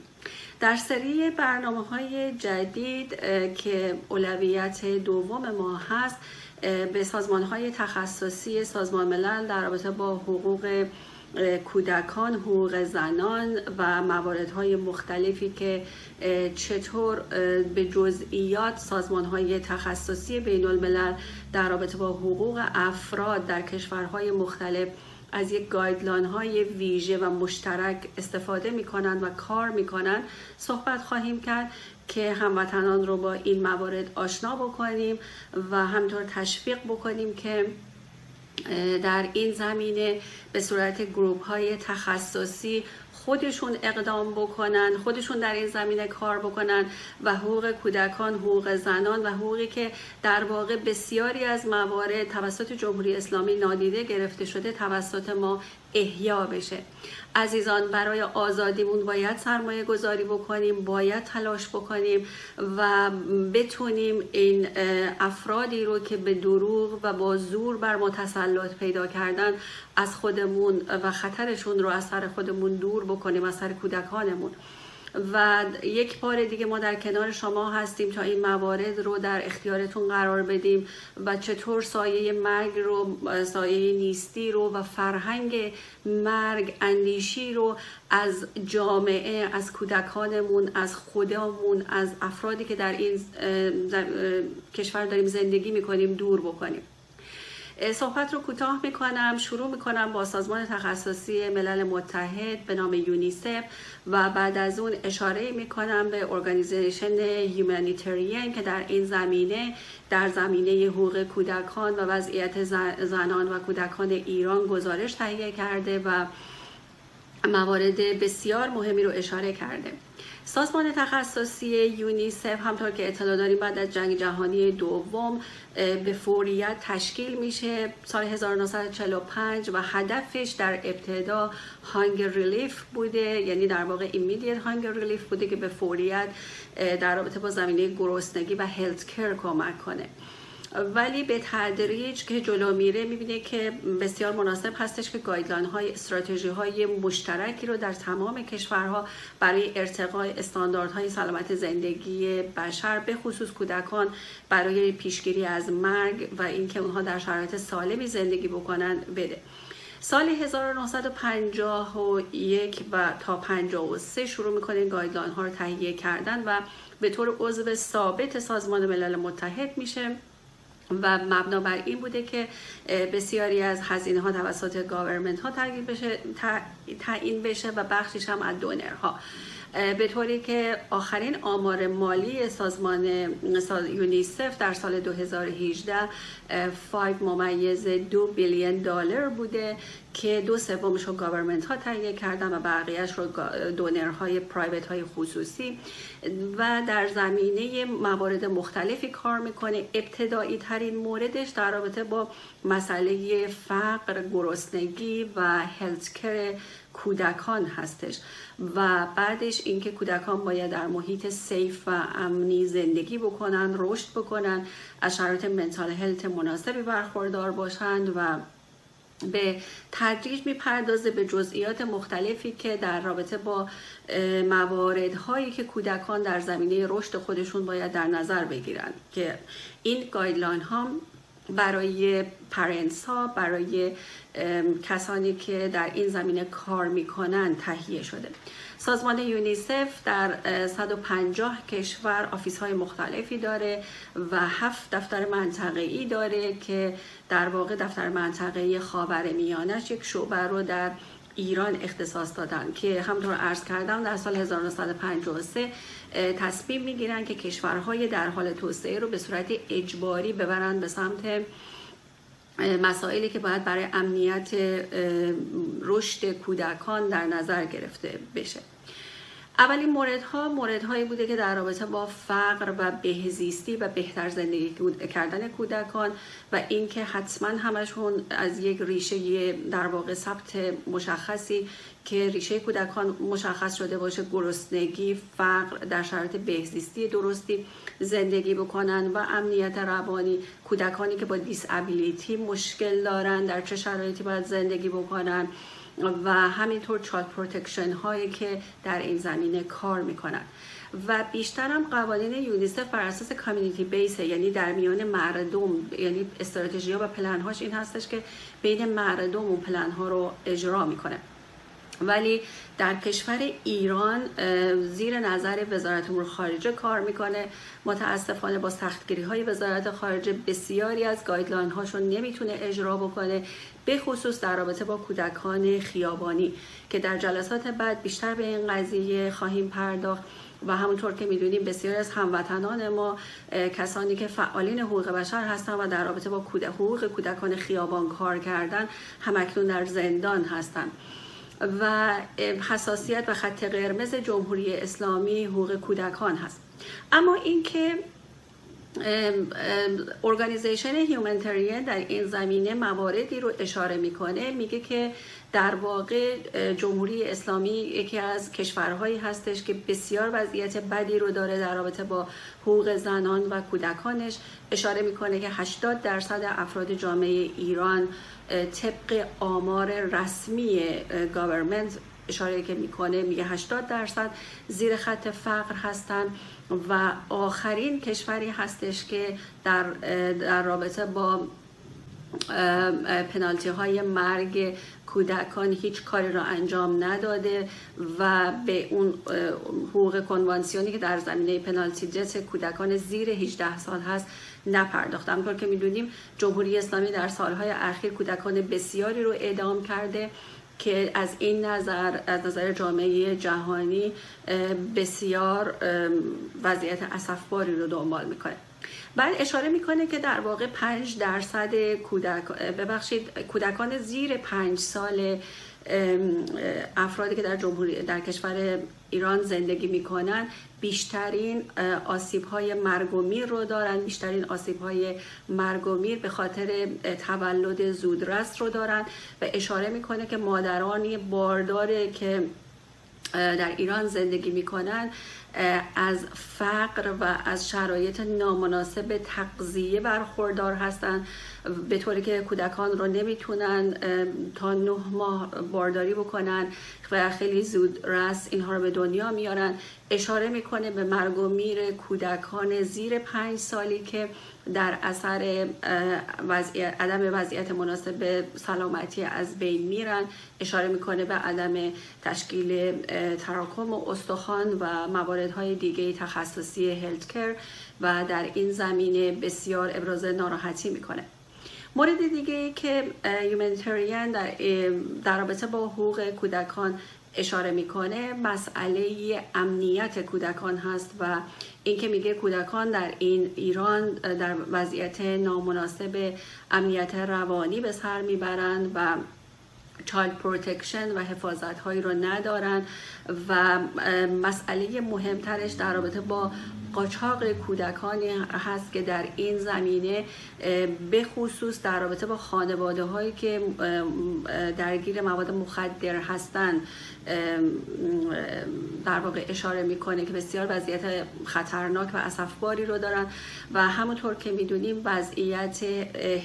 در سری برنامه‌های جدید که اولویت دوم ما هست به سازمان‌های تخصصی سازمان ملل در رابطه با حقوق کودکان، حقوق زنان و مواردهای مختلفی که چطور به جزئیات سازمان‌های تخصصی بین‌الملل در رابطه با حقوق افراد در کشورهای مختلف از یک گایدلاین‌های ویژه و مشترک استفاده می‌کنند و کار می‌کنند صحبت خواهیم کرد که هموطنان رو با این موارد آشنا بکنیم و همطور تشویق بکنیم که در این زمینه به صورت گروه‌های تخصصی خودشون اقدام بکنن، خودشون در این زمینه کار بکنن و حقوق کودکان، حقوق زنان و حقوقی که در واقع بسیاری از موارد توسط جمهوری اسلامی نادیده گرفته شده توسط ما احیا بشه. عزیزان، برای آزادیمون باید سرمایه گذاری بکنیم، باید تلاش بکنیم و بتونیم این افرادی رو که به دروغ و با زور بر ما تسلط پیدا کردن از خودمون و خطرشون رو از سر خودمون دور بکنیم، از سر کودکانمون. و یک بار دیگه ما در کنار شما هستیم تا این موارد رو در اختیارتون قرار بدیم و چطور سایه مرگ رو، سایه نیستی رو و فرهنگ مرگ اندیشی رو از جامعه، از کودکانمون، از خودمون، از افرادی که در این کشور داریم زندگی میکنیم دور بکنیم. صحبت رو کوتاه میکنم، شروع میکنم با سازمان تخصصی ملل متحد به نام یونیسف و بعد از اون اشاره میکنم به ارگانیزیشن هیومانیتریان که در این زمینه، در زمینه حقوق کودکان و وضعیت زنان و کودکان ایران گزارش تهیه کرده و موارد بسیار مهمی رو اشاره کرده. سازمان تخصصی یونیسف همطور که اطلاع داریم بعد از جنگ جهانی دوم به فوریت تشکیل میشه سال 1945 و هدفش در ابتدا هانگر ریلیف بوده، یعنی در واقع ایمیدیت هانگر ریلیف بوده که به فوریت در رابطه با زمینه گرسنگی و هلت کیر کمک کنه، ولی به تدریج که جلو میره میبینه که بسیار مناسب هستش که گایدلاین های استراتژی های مشترکی رو در تمام کشورها برای ارتقای استانداردهای سلامت زندگی بشر به خصوص کودکان برای پیشگیری از مرگ و اینکه اونها در شرایط سالمی زندگی بکنن بده. سال 1951 و تا 53 شروع میکنه گایدلاین ها رو تهیه کردن و به طور عضو ثابت سازمان ملل متحد میشه و مبنا بر این بوده که بسیاری از هزینه ها توسط گاورمنت ها تعیین بشه و بخشیش هم از دونرها، به طوری که آخرین آمار مالی سازمان یونیسف در سال 2018 $5.2 بیلیون بوده که 2/3 رو گاورمنت ها تهیه کردن و بقیهش رو دونرهای پرایوت های خصوصی و در زمینه موارد مختلفی کار میکنه. ابتدایی ترین موردش در رابطه با مسئله فقر، گرسنگی و هلت کیر کودکان هستش و بعدش اینکه کودکان باید در محیط سیف و امنی زندگی بکنن، رشد بکنن، از شرایط منتال هلت مناسبی برخوردار باشند و به تدریج میپردازه به جزئیات مختلفی که در رابطه با مواردهایی که کودکان در زمینه رشد خودشون باید در نظر بگیرن که این گایدلاین ها برای پرنتس ها، برای کسانی که در این زمینه کار میکنن تهیه شده. سازمان یونیسف در 150 کشور آفیس های مختلفی داره و 7 دفتر منطقه‌ای داره که در واقع دفتر منطقه‌ای خاورمیانه‌اش یک شعبه رو در ایران اختصاص دادن که همطور عرض کردم در سال 1953 تصمیم میگیرن که کشورهای در حال توسعه رو به صورت اجباری ببرن به سمت مسائلی که باید برای امنیت رشد کودکان در نظر گرفته بشه. اولین موردهایی بوده که در رابطه با فقر و بهزیستی و بهتر زندگی کردن کودکان و اینکه حتما همشون از یک ریشه در واقع ثبت مشخصی که ریشه کودکان مشخص شده باشه، گرسنگی، فقر، در شرایط بهزیستی درستی زندگی بکنن و امنیت روانی، کودکانی که با دیسابیلیتی مشکل دارن در چه شرایطی باید زندگی بکنن و همینطور چالد پروتکشن هایی که در این زمینه کار میکنن و بیشترم قوانین یونیسف بر اساس کامیونیتی بیسه، یعنی در میان مردم، یعنی استراتژی ها و پلن هاش این هستش که بین مردم اون پلن ها رو اجرا میکنه. ولی در کشور ایران زیر نظر وزارت امور خارجه کار میکنه. متاسفانه با سختگیری های وزارت خارجه بسیاری از گایدلاین هاشون نمیتونه اجرا بکنه، به خصوص در رابطه با کودکان خیابانی که در جلسات بعد بیشتر به این قضیه خواهیم پرداخت و همونطور که میدونیم بسیاری از هموطنان ما کسانی که فعالین حقوق بشر هستن و در رابطه با حقوق کودکان خیابان کار کردن همکنون در زندان هستن و حساسیت و خط قرمز جمهوری اسلامی حقوق کودکان هست. اما اینکه ارگانیزیشن هیومنتریان در این زمینه مواردی رو اشاره میکنه، میگه که در واقع جمهوری اسلامی یکی از کشورهایی هستش که بسیار وضعیت بدی رو داره در رابطه با حقوق زنان و کودکانش. اشاره میکنه که 80% افراد جامعه ایران طبق آمار رسمی گاورمنت، اشاره که میکنه میگه 80% زیر خط فقر هستن و آخرین کشوری هستش که در رابطه با پنالتی های مرگ کودکان هیچ کاری را انجام نداده و به اون حقوق کنوانسیونی که در زمینه پنالتی دت کودکان زیر 18 سال هست نپرداخت. همونطور که میدونیم جمهوری اسلامی در سالهای اخیر کودکان بسیاری رو اعدام کرده که از این نظر، از نظر جامعه جهانی، بسیار وضعیت اسفباری رو دنبال میکنه. بعد اشاره میکنه که در واقع 5% کودکان زیر 5 سال افرادی که در کشور ایران زندگی میکنن بیشترین آسیب‌های مرگ و میر رو دارن، بیشترین آسیب‌های مرگ و میر به خاطر تولد زودرس رو دارن و اشاره میکنه که مادرانی بارداره که در ایران زندگی میکنن از فقر و از شرایط نامناسب تغذیه برخوردار هستند، به طوری که کودکان رو نمیتونن تا 9 ماه بارداری بکنن و خیلی زود رس اینها رو به دنیا میارن. اشاره میکنه به مرگ و میر کودکان زیر 5 سالی که در اثر عدم وضعیت مناسب سلامتی از بین میرن. اشاره میکنه به عدم تشکیل تراکم استخوان و مواردهای دیگه تخصصی هلتکر و در این زمینه بسیار ابراز ناراحتی میکنه. مورد دیگه که یومنیتریان در رابطه با حقوق کودکان اشاره میکنه مسئله امنیت کودکان هست و اینکه میگه کودکان در این ایران در وضعیت نامناسب امنیت روانی به سر میبرند و چایلد پروتکشن و حفاظت هایی رو ندارن و مسئله مهمترش در رابطه با قاچاق کودکان هست که در این زمینه به خصوص در رابطه با خانواده هایی که درگیر مواد مخدر هستند در واقع اشاره میکنه که بسیار وضعیت خطرناک و اسفباری رو دارن و همونطور که میدونیم وضعیت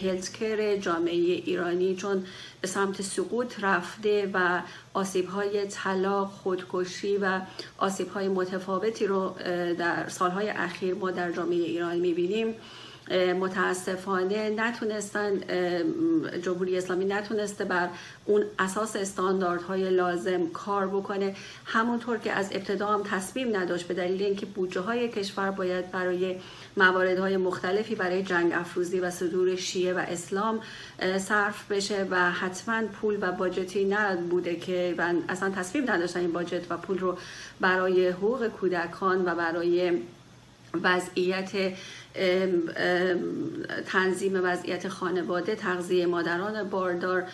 هلتکر جامعه ایرانی چون به سمت سقوط رفته و آسیب‌های طلاق، خودکشی و آسیب‌های متفاوتی رو در سالهای اخیر ما در جامعه ایران می‌بینیم. متاسفانه جمهوری اسلامی نتونسته بر اون اساس استانداردهای لازم کار بکنه، همونطور که از ابتدا هم تصمیم نداشت به دلیل اینکه بودجه‌های کشور باید برای مواردهای مختلفی برای جنگ افروزی و صدور شیعه و اسلام صرف بشه و حتما پول و باجتی نبوده که و اصلا تصمیم نداشتن این باجت و پول رو برای حقوق کودکان و برای وضعیت تنظیم وضعیت خانواده، تغذیه مادران باردار،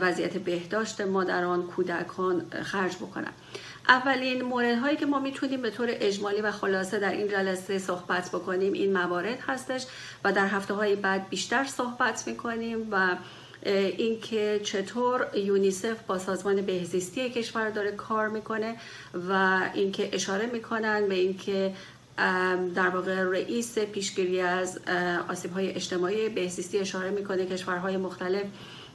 وضعیت بهداشت مادران، کودکان خرج بکنن. اولین موردهایی که ما میتونیم به طور اجمالی و خلاصه در این جلسه صحبت بکنیم این موارد هستش و در هفته‌های بعد بیشتر صحبت میکنیم و اینکه چطور یونیسف با سازمان بهزیستی کشور داره کار میکنه و اینکه اشاره میکنن به اینکه در واقع رئیس پیشگیری از آسیب‌های اجتماعی بهزیستی اشاره میکنه کشورهای مختلف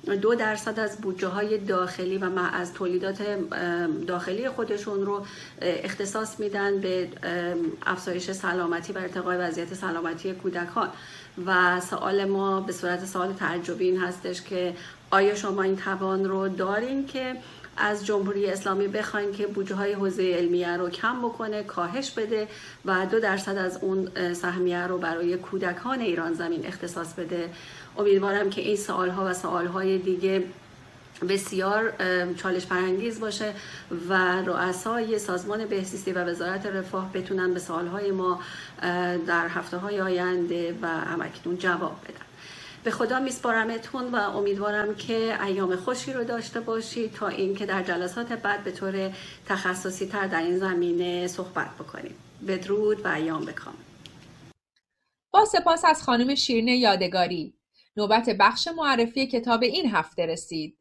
2% از بودجه‌های داخلی و از تولیدات داخلی خودشون رو اختصاص میدن به افزایش سلامتی و ارتقای وضعیت سلامتی کودکان و سوال ما به صورت سوال تعجبی این هستش که آیا شما این توان رو دارین که از جمهوری اسلامی بخواین که بودجه‌های حوزه علمیه رو کم بکنه، کاهش بده و 2% از اون سهمیه رو برای کودکان ایران زمین اختصاص بده؟ امیدوارم که این سوال‌ها و سوال‌های دیگه بسیار چالش برانگیز باشه و رؤسای سازمان بهزیستی و وزارت رفاه بتونن به سوال‌های ما در هفته‌های آینده و همکنون جواب بدن. به خدا میسپارمتون و امیدوارم که ایام خوشی رو داشته باشید تا اینکه در جلسات بعد به طور تخصصی تر در این زمینه صحبت بکنیم. بدرود و ایام بکام. با سپاس از خانم شیرین یادگاری. نوبت بخش معرفی کتاب این هفته رسید.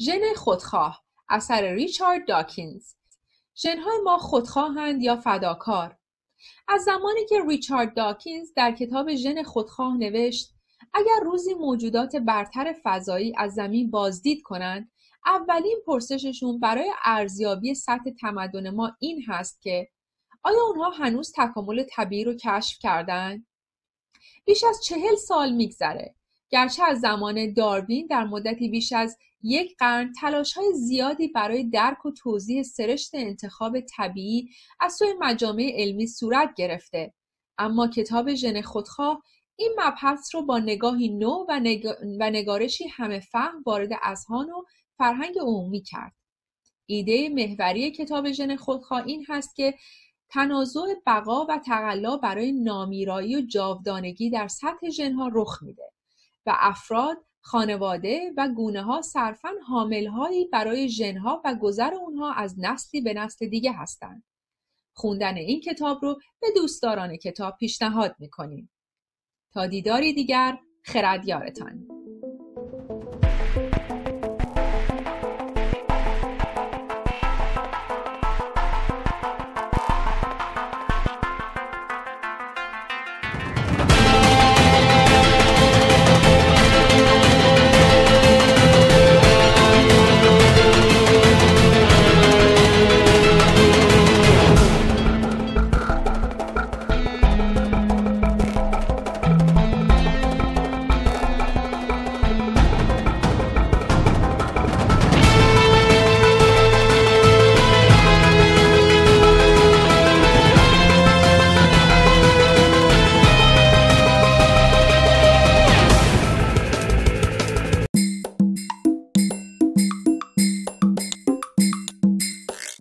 ژن خودخواه اثر ریچارد داکینز. ژن‌های ما خودخواهند یا فداکار. از زمانی که ریچارد داکینز در کتاب ژن خودخواه نوشت اگر روزی موجودات برتر فضایی از زمین بازدید کنند، اولین پرسششون برای ارزیابی سطح تمدن ما این هست که آیا اونها هنوز تکامل طبیعی رو کشف کردن؟ بیش از 40 سال میگذره. گرچه از زمان داروین در مدتی بیش از 1 قرن تلاش‌های زیادی برای درک و توضیح سرشت انتخاب طبیعی از سوی مجامع علمی صورت گرفته، اما کتاب ژن خودخواه این مبحث رو با نگاهی نو و نگارشی همه فهم وارد اذهان و فرهنگ عمومی کرد. ایده محوری کتاب ژن خودخواه این هست که تنازع بقا و تقلا برای نامیرایی و جاودانگی در سطح ژن‌ها رخ میده و افراد، خانواده و گونه ها صرفاً حامل‌هایی برای ژن‌ها و گذر اونها از نسلی به نسل دیگه هستند. خوندن این کتاب رو به دوستداران کتاب پیشنهاد می‌کنیم. تا دیداری دیگر، خردیارتان.